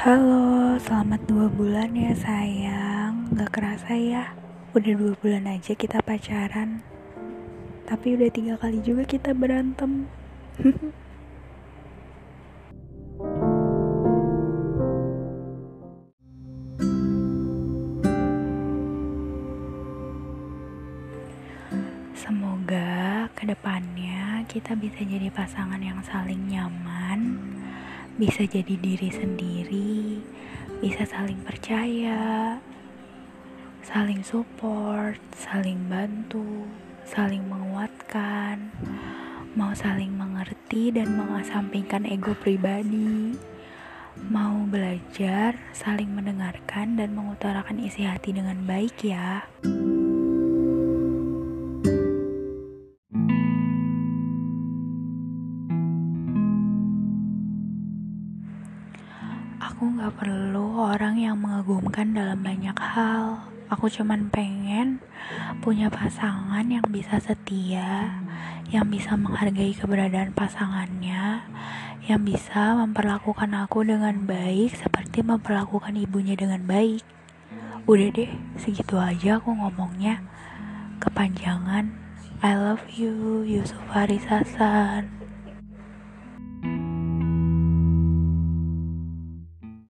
Halo, selamat 2 bulan ya sayang. Gak kerasa ya, udah 2 bulan aja kita pacaran. Tapi udah 3 kali juga kita berantem. Semoga kedepannya kita bisa jadi pasangan yang saling nyaman, bisa jadi diri sendiri, bisa saling percaya, saling support, saling bantu, saling menguatkan, mau saling mengerti dan mengesampingkan ego pribadi, mau belajar, saling mendengarkan dan mengutarakan isi hati dengan baik ya. Aku gak perlu orang yang mengagumkan dalam banyak hal. Aku cuman pengen punya pasangan yang bisa setia, yang bisa menghargai keberadaan pasangannya, yang bisa memperlakukan aku dengan baik seperti memperlakukan ibunya dengan baik. Udah deh, segitu aja aku ngomongnya. Kepanjangan. I love you, Yusuf Aris Hasan.